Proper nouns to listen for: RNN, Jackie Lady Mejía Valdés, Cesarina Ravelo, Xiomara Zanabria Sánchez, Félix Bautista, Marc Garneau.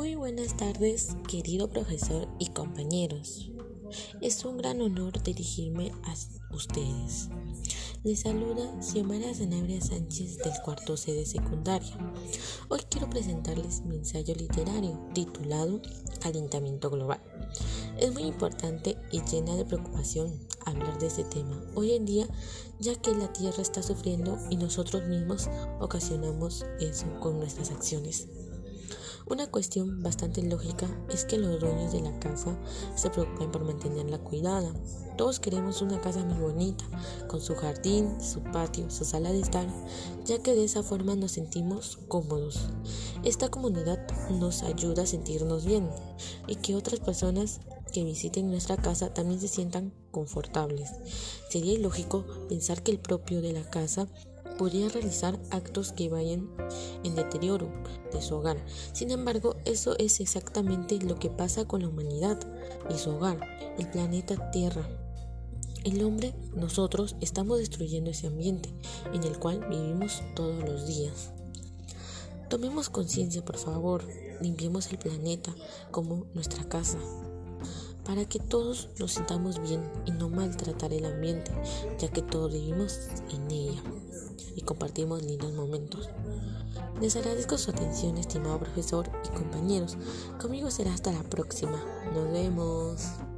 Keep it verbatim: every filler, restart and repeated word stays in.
Muy buenas tardes, querido profesor y compañeros. Es un gran honor dirigirme a ustedes. Les saluda Xiomara Zanabria Sánchez del cuarto C de secundaria. Hoy quiero presentarles mi ensayo literario titulado Calentamiento Global. Es muy importante y llena de preocupación hablar de este tema hoy en día, ya que la Tierra está sufriendo y nosotros mismos ocasionamos eso con nuestras acciones. Una cuestión bastante lógica es que los dueños de la casa se preocupen por mantenerla cuidada. Todos queremos una casa muy bonita, con su jardín, su patio, su sala de estar, ya que de esa forma nos sentimos cómodos. Esta comunidad nos ayuda a sentirnos bien y que otras personas que visiten nuestra casa también se sientan confortables. Sería ilógico pensar que el propio de la casa podría realizar actos que vayan en deterioro de su hogar. Sin embargo, eso es exactamente lo que pasa con la humanidad y su hogar, el planeta Tierra. El hombre, nosotros, estamos destruyendo ese ambiente en el cual vivimos todos los días. Tomemos conciencia, por favor, limpiemos el planeta como nuestra casa, para que todos nos sintamos bien y no maltratar el ambiente, ya que todos vivimos en ella y compartimos lindos momentos. Les agradezco su atención, estimado profesor y compañeros. Conmigo será hasta la próxima. Nos vemos.